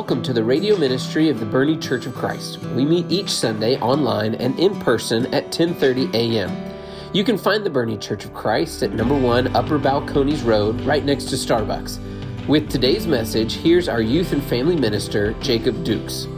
Welcome to the radio ministry of the Boerne Church of Christ. We meet each Sunday online and in person at 10:30 a.m. You can find the Boerne Church of Christ at number 1 Upper Balcones Road, right next to Starbucks. With today's message, here's our youth and family minister, Jacob Dukes.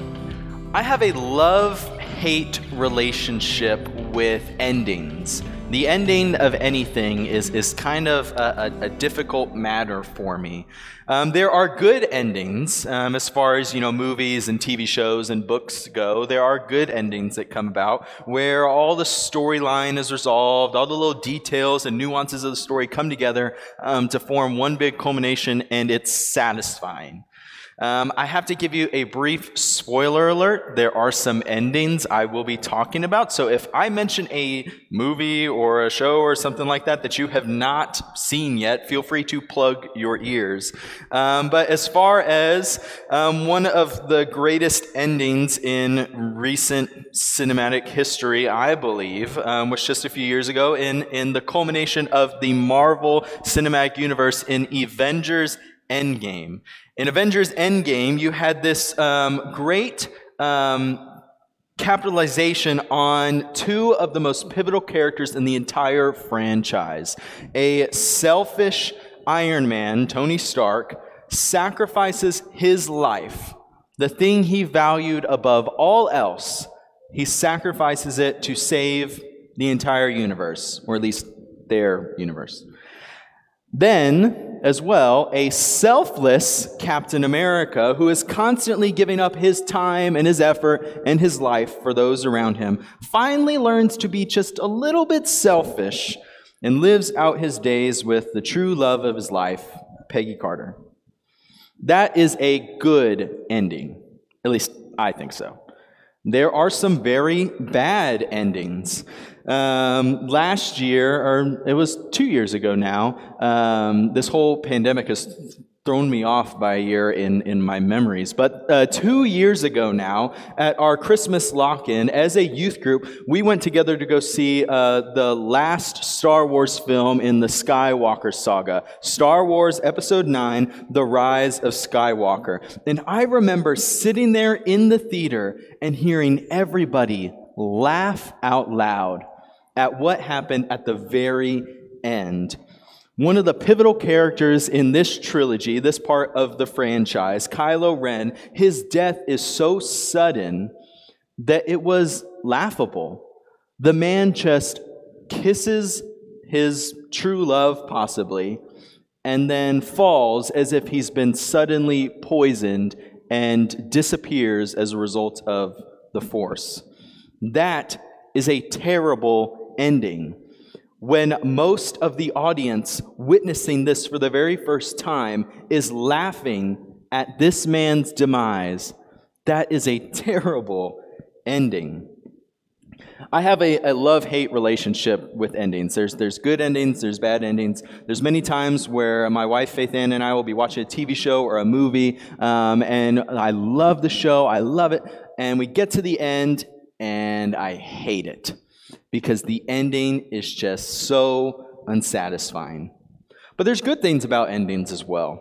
I have a love-hate relationship with endings. The ending of anything is kind of a difficult matter for me. There are good endings as far as, movies and TV shows and books go. There are good endings that come about where all the storyline is resolved, all the little details and nuances of the story come together to form one big culmination, and it's satisfying. I have to give you a brief spoiler alert. There are some endings I will be talking about. So if I mention a movie or a show or something like that that you have not seen yet, feel free to plug your ears. But as far as one of the greatest endings in recent cinematic history, I believe, was just a few years ago in the culmination of the Marvel Cinematic Universe in Avengers Endgame. In Avengers Endgame, you had this great capitalization on two of the most pivotal characters in the entire franchise. A selfish Iron Man, Tony Stark, sacrifices his life, the thing he valued above all else. He sacrifices it to save the entire universe, or at least their universe. Then, as well, a selfless Captain America who is constantly giving up his time and his effort and his life for those around him, finally learns to be just a little bit selfish and lives out his days with the true love of his life, Peggy Carter. That is a good ending. At least I think so. There are some very bad endings. Last year, or it was 2 years ago now, this whole pandemic has thrown me off by a year in my memories. But 2 years ago now, at our Christmas lock-in, as a youth group, we went together to go see the last Star Wars film in the Skywalker saga, Star Wars Episode 9, The Rise of Skywalker. And I remember sitting there in the theater and hearing everybody laugh out loud at what happened at the very end. One of the pivotal characters in this trilogy, this part of the franchise, Kylo Ren, his death is so sudden that it was laughable. The man just kisses his true love, possibly, and then falls as if he's been suddenly poisoned and disappears as a result of the Force. That is a terrible ending. When most of the audience witnessing this for the very first time is laughing at this man's demise, that is a terrible ending. I have a love-hate relationship with endings. There's good endings, there's bad endings. There's many times where my wife, Faith Ann, and I will be watching a TV show or a movie, and I love the show, I love it, and we get to the end, and I hate it because the ending is just so unsatisfying. But there's good things about endings as well.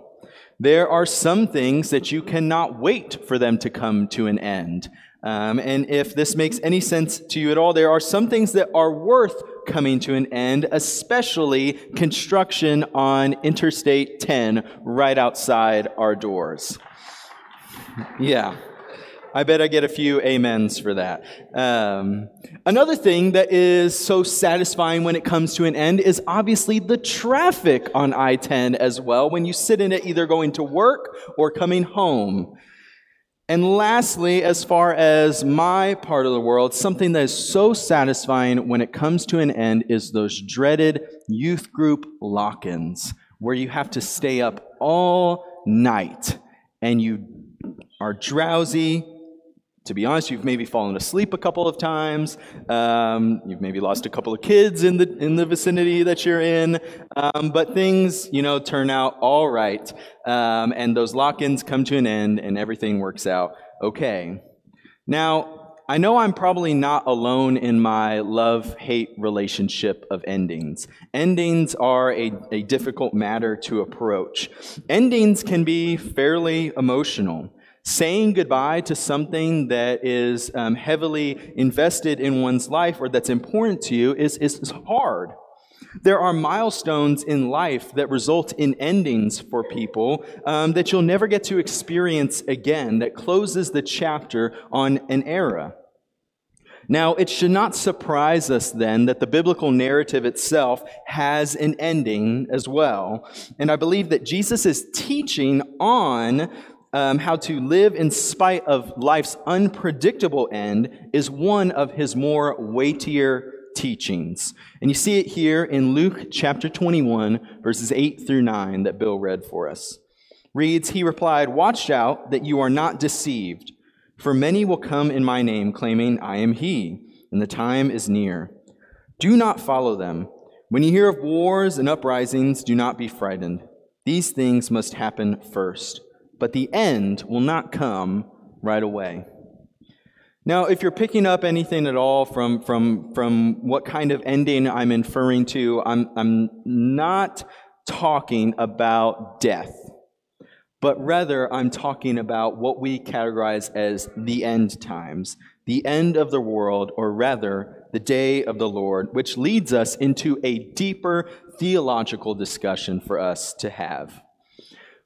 There are some things that you cannot wait for them to come to an end. And if this makes any sense to you at all, there are some things that are worth coming to an end, especially construction on Interstate 10 right outside our doors. Yeah. I bet I get a few amens for that. Another thing that is so satisfying when it comes to an end is obviously the traffic on I-10 as well, when you sit in it either going to work or coming home. And lastly, as far as my part of the world, something that is so satisfying when it comes to an end is those dreaded youth group lock-ins, where you have to stay up all night and you are drowsy. To be honest, you've maybe fallen asleep a couple of times. You've maybe lost a couple of kids in the vicinity that you're in. But things, turn out all right. And those lock-ins come to an end and everything works out okay. Now, I know I'm probably not alone in my love-hate relationship of endings. Endings are a difficult matter to approach. Endings can be fairly emotional. saying goodbye to something that is heavily invested in one's life or that's important to you is hard. There are milestones in life that result in endings for people that you'll never get to experience again, that closes the chapter on an era. Now, it should not surprise us then that the biblical narrative itself has an ending as well. And I believe that Jesus is teaching on how to live in spite of life's unpredictable end is one of his more weightier teachings. And you see it here in Luke chapter 21, verses 8 through 9 that Bill read for us. Reads, "He replied, 'Watch out that you are not deceived. For many will come in my name, claiming, I am he, and the time is near. Do not follow them. When you hear of wars and uprisings, do not be frightened. These things must happen first, but the end will not come right away.'" Now, if you're picking up anything at all from what kind of ending I'm inferring to, I'm not talking about death. But rather, I'm talking about what we categorize as the end times, the end of the world, or rather, the day of the Lord, which leads us into a deeper theological discussion for us to have.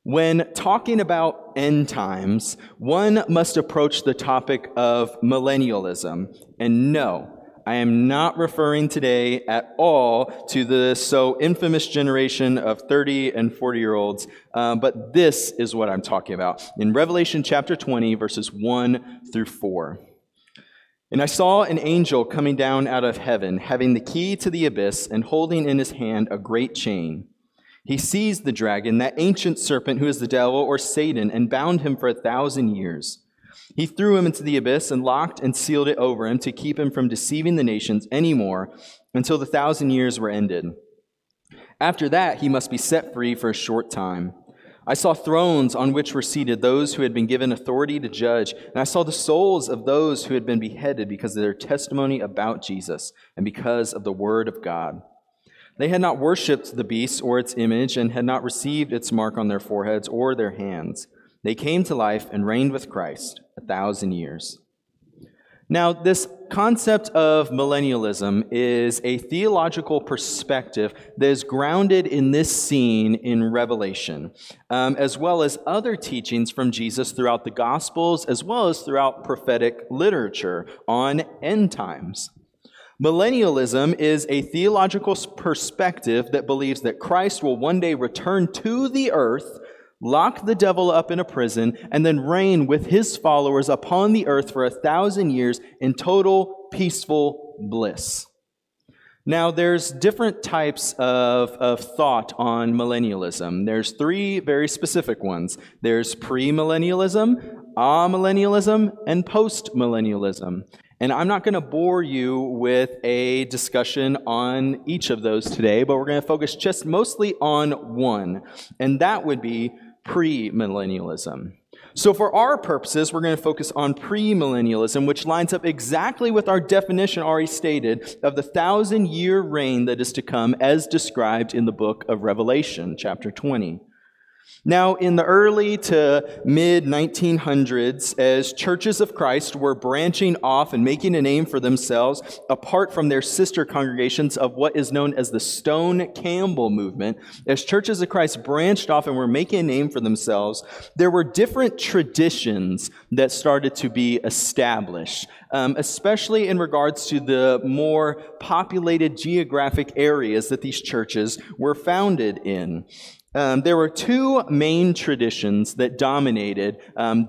When talking about end times, one must approach the topic of millennialism. And no, I am not referring today at all to the so infamous generation of 30 and 40-year-olds, but this is what I'm talking about. In Revelation chapter 20, verses 1 through 4. "And I saw an angel coming down out of heaven, having the key to the abyss and holding in his hand a great chain. He seized the dragon, that ancient serpent who is the devil or Satan, and bound him for 1,000 years. He threw him into the abyss and locked and sealed it over him to keep him from deceiving the nations anymore until the 1,000 years were ended. After that, he must be set free for a short time. I saw thrones on which were seated those who had been given authority to judge, and I saw the souls of those who had been beheaded because of their testimony about Jesus and because of the word of God. They had not worshipped the beast or its image and had not received its mark on their foreheads or their hands. They came to life and reigned with Christ 1,000 years. Now, this concept of millennialism is a theological perspective that is grounded in this scene in Revelation, as well as other teachings from Jesus throughout the Gospels, as well as throughout prophetic literature on end times. Millennialism is a theological perspective that believes that Christ will one day return to the earth, lock the devil up in a prison, and then reign with his followers upon the earth for 1,000 years in total peaceful bliss. Now, there's different types of thought on millennialism. There's three very specific ones. There's premillennialism, amillennialism, and postmillennialism. And I'm not going to bore you with a discussion on each of those today, but we're going to focus just mostly on one, and that would be premillennialism. So for our purposes, we're going to focus on premillennialism, which lines up exactly with our definition already stated of the 1,000-year reign that is to come as described in the book of Revelation, chapter 20. Now, in the early to mid-1900s, as churches of Christ were branching off and making a name for themselves apart from their sister congregations of what is known as the Stone Campbell movement, as churches of Christ branched off and were making a name for themselves, there were different traditions that started to be established, especially in regards to the more populated geographic areas that these churches were founded in. There were two main traditions that dominated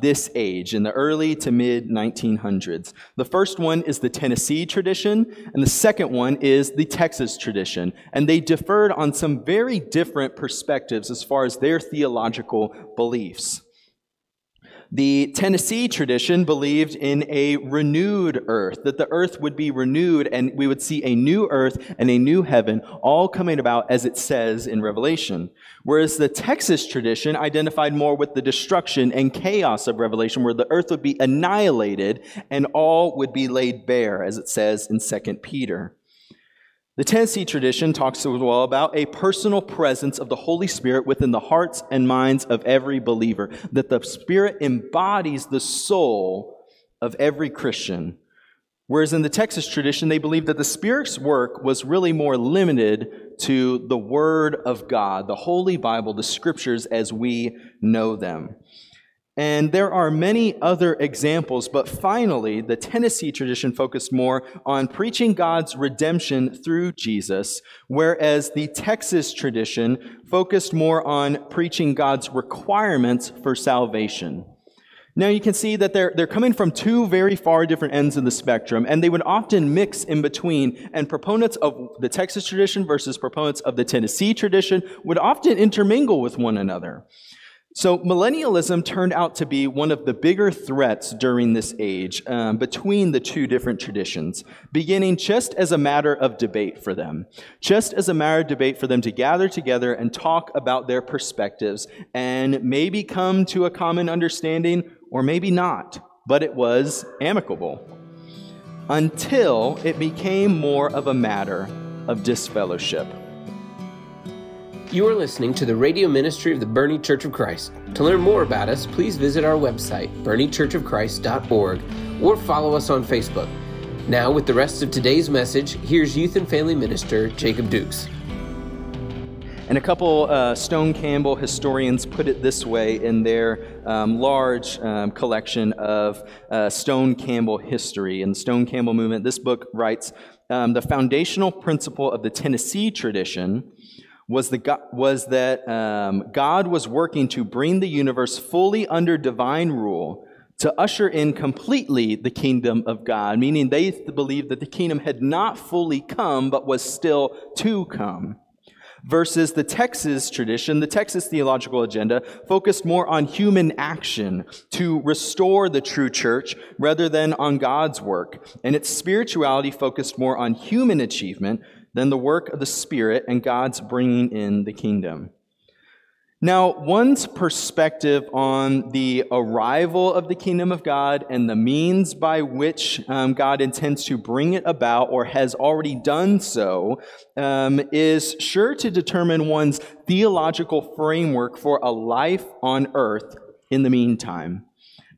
this age in the early to mid-1900s. The first one is the Tennessee tradition, and the second one is the Texas tradition. And they differed on some very different perspectives as far as their theological beliefs. The Tennessee tradition believed in a renewed earth, that the earth would be renewed and we would see a new earth and a new heaven all coming about as it says in Revelation. Whereas the Texas tradition identified more with the destruction and chaos of Revelation, where the earth would be annihilated and all would be laid bare as it says in Second Peter. The Tennessee tradition talks as well about a personal presence of the Holy Spirit within the hearts and minds of every believer, that the Spirit embodies the soul of every Christian. Whereas in the Texas tradition, they believe that the Spirit's work was really more limited to the Word of God, the Holy Bible, the Scriptures as we know them. And there are many other examples, but finally, the Tennessee tradition focused more on preaching God's redemption through Jesus, whereas the Texas tradition focused more on preaching God's requirements for salvation. Now, you can see that they're coming from two very far different ends of the spectrum, and they would often mix in between, and proponents of the Texas tradition versus proponents of the Tennessee tradition would often intermingle with one another. So millennialism turned out to be one of the bigger threats during this age between the two different traditions, beginning just as a matter of debate for them, to gather together and talk about their perspectives and maybe come to a common understanding or maybe not, but it was amicable until it became more of a matter of disfellowship. You are listening to the radio ministry of the Boerne Church of Christ. To learn more about us, please visit our website, boernechurchofchrist.org, or follow us on Facebook. Now, with the rest of today's message, here's Youth and Family Minister Jacob Dukes. And a couple Stone Campbell historians put it this way in their large collection of Stone Campbell history. In the Stone Campbell movement, this book writes, the foundational principle of the Tennessee tradition was that God was working to bring the universe fully under divine rule, to usher in completely the kingdom of God, meaning they believed that the kingdom had not fully come, but was still to come. Versus the Texas tradition, the Texas theological agenda focused more on human action to restore the true church rather than on God's work, and its spirituality focused more on human achievement than the work of the Spirit and God's bringing in the kingdom. Now, one's perspective on the arrival of the kingdom of God and the means by which God intends to bring it about or has already done so is sure to determine one's theological framework for a life on earth in the meantime.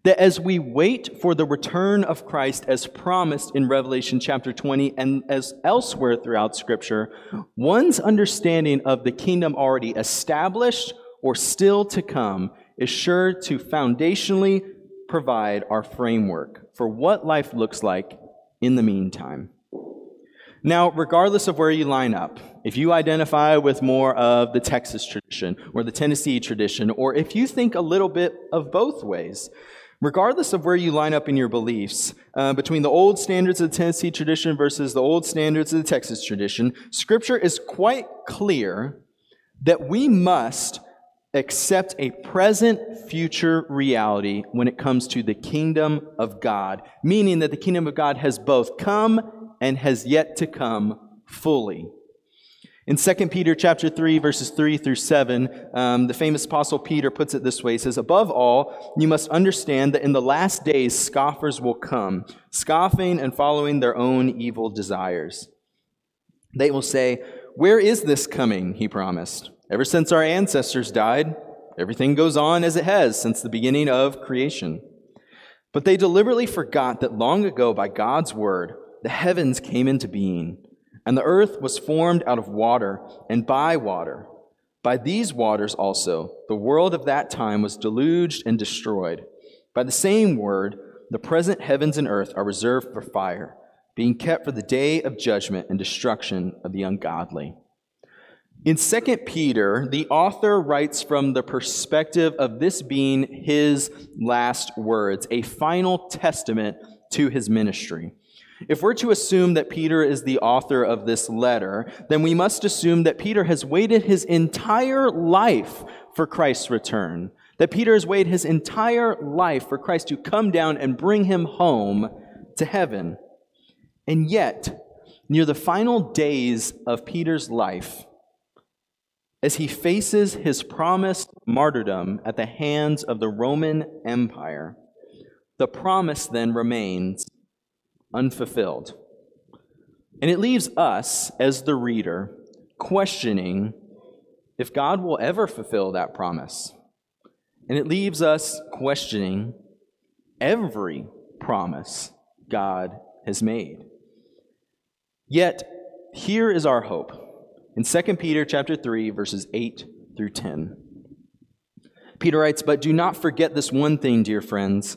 That as we wait for the return of Christ as promised in Revelation chapter 20 and as elsewhere throughout Scripture, one's understanding of the kingdom already established or still to come is sure to foundationally provide our framework for what life looks like in the meantime. Now, regardless of where you line up, if you identify with more of the Texas tradition or the Tennessee tradition, or if you think a little bit of both ways, regardless of where you line up in your beliefs, between the old standards of the Tennessee tradition versus the old standards of the Texas tradition, Scripture is quite clear that we must accept a present future reality when it comes to the kingdom of God, meaning that the kingdom of God has both come and has yet to come fully. In 2 Peter chapter 3, verses 3 through 7, the famous apostle Peter puts it this way. He says, "Above all, you must understand that in the last days scoffers will come, scoffing and following their own evil desires. They will say, 'Where is this coming he promised? Ever since our ancestors died, everything goes on as it has since the beginning of creation.' But they deliberately forgot that long ago by God's word, the heavens came into being, and the earth was formed out of water and by water. By these waters also, the world of that time was deluged and destroyed. By the same word, the present heavens and earth are reserved for fire, being kept for the day of judgment and destruction of the ungodly." In 2 Peter, the author writes from the perspective of this being his last words, a final testament to his ministry. If we're to assume that Peter is the author of this letter, then we must assume that Peter has waited his entire life for Christ's return, that Peter has waited his entire life for Christ to come down and bring him home to heaven. And yet, near the final days of Peter's life, as he faces his promised martyrdom at the hands of the Roman Empire, the promise then remains unfulfilled. And it leaves us, as the reader, questioning if God will ever fulfill that promise. And it leaves us questioning every promise God has made. Yet, here is our hope. In 2 Peter chapter 3, verses 8 through 10, Peter writes, "But do not forget this one thing, dear friends.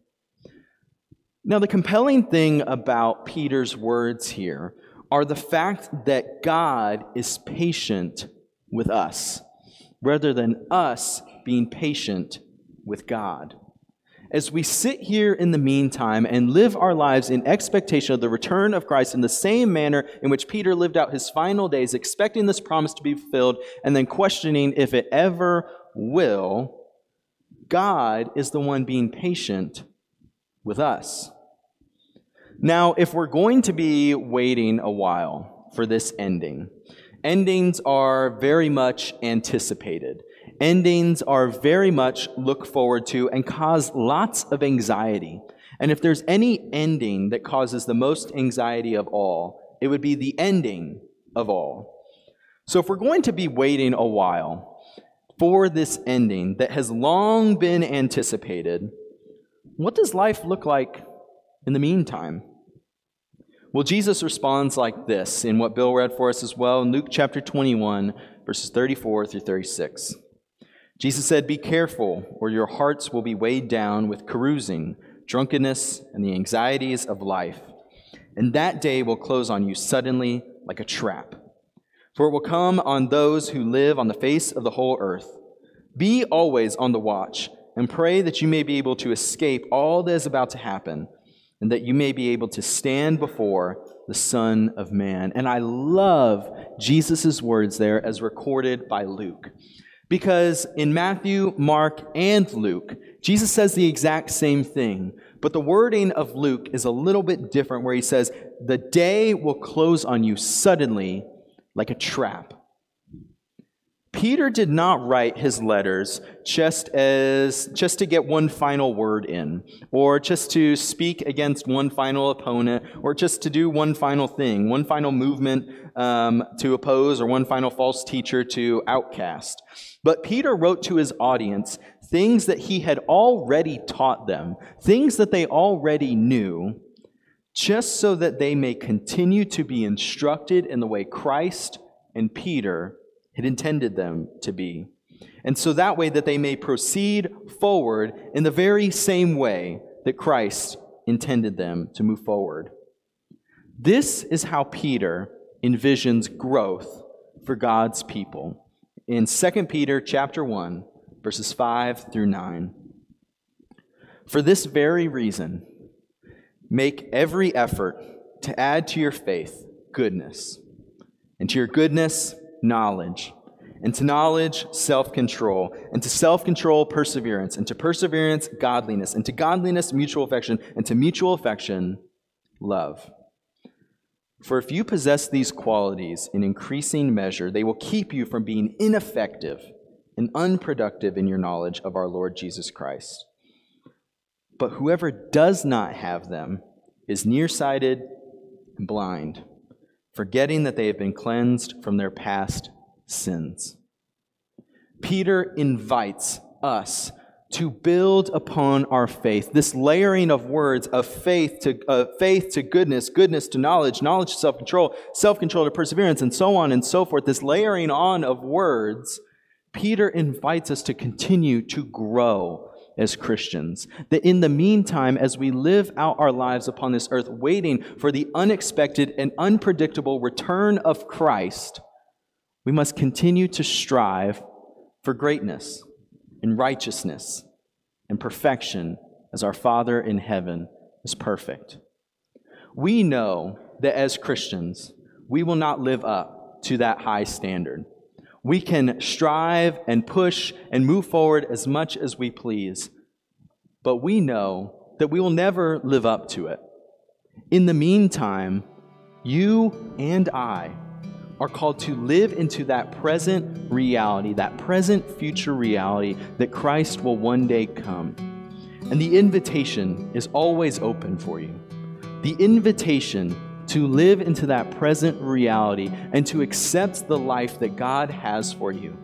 Now, the compelling thing about Peter's words here are the fact that God is patient with us, rather than us being patient with God. As we sit here in the meantime and live our lives in expectation of the return of Christ in the same manner in which Peter lived out his final days, expecting this promise to be fulfilled and then questioning if it ever will, God is the one being patient with us. Now, if we're going to be waiting a while for this ending, endings are very much anticipated. Endings are very much looked forward to and cause lots of anxiety. And if there's any ending that causes the most anxiety of all, it would be the ending of all. So if we're going to be waiting a while for this ending that has long been anticipated, what does life look like in the meantime? Well, Jesus responds like this in what Bill read for us as well in Luke chapter 21, verses 34 through 36. Jesus said, "Be careful, or your hearts will be weighed down with carousing, drunkenness, and the anxieties of life. And that day will close on you suddenly like a trap. For it will come on those who live on the face of the whole earth. Be always on the watch, and pray that you may be able to escape all that is about to happen, and that you may be able to stand before the Son of Man." And I love Jesus' words there as recorded by Luke, because in Matthew, Mark, and Luke, Jesus says the exact same thing, but the wording of Luke is a little bit different, where he says, "The day will close on you suddenly like a trap." Peter did not write his letters just to get one final word in, or just to speak against one final opponent, or just to do one final thing, one final movement to oppose, or one final false teacher to outcast. But Peter wrote to his audience things that he had already taught them, things that they already knew, just so that they may continue to be instructed in the way Christ and Peter had intended them to be. And so that way that they may proceed forward in the very same way that Christ intended them to move forward. This is how Peter envisions growth for God's people in 2 Peter chapter 1, verses 5 through 9. "For this very reason, make every effort to add to your faith goodness, and to your goodness, knowledge, and to knowledge, self-control, and to self-control, perseverance, and to perseverance, godliness, and to godliness, mutual affection, and to mutual affection, love. For if you possess these qualities in increasing measure, they will keep you from being ineffective and unproductive in your knowledge of our Lord Jesus Christ. But whoever does not have them is nearsighted and blind, forgetting that they have been cleansed from their past sins." Peter invites us to build upon our faith, this layering of words of faith to goodness, goodness to knowledge, knowledge to self-control, self-control to perseverance, and so on and so forth. This layering on of words, Peter invites us to continue to grow as Christians, that in the meantime, as we live out our lives upon this earth, waiting for the unexpected and unpredictable return of Christ, we must continue to strive for greatness and righteousness and perfection as our Father in heaven is perfect. We know that as Christians, we will not live up to that high standard. We can strive and push and move forward as much as we please, but we know that we will never live up to it. In the meantime, you and I are called to live into that present reality, that present future reality that Christ will one day come. And the invitation is always open for you. The invitation to live into that present reality and to accept the life that God has for you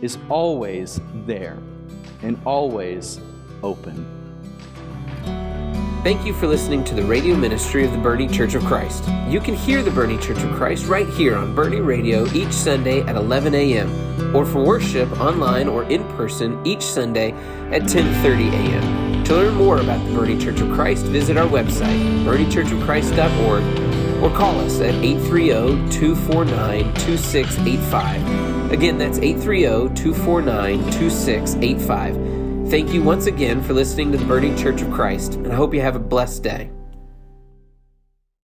is always there and always open. Thank you for listening to the radio ministry of the Boerne Church of Christ. You can hear the Boerne Church of Christ right here on Boerne Radio each Sunday at 11 a.m. or for worship online or in person each Sunday at 10:30 a.m. To learn more about the Boerne Church of Christ, visit our website, boernechurchofchrist.org, or call us at 830-249-2685. Again, that's 830-249-2685. Thank you once again for listening to the Boerne Church of Christ, and I hope you have a blessed day.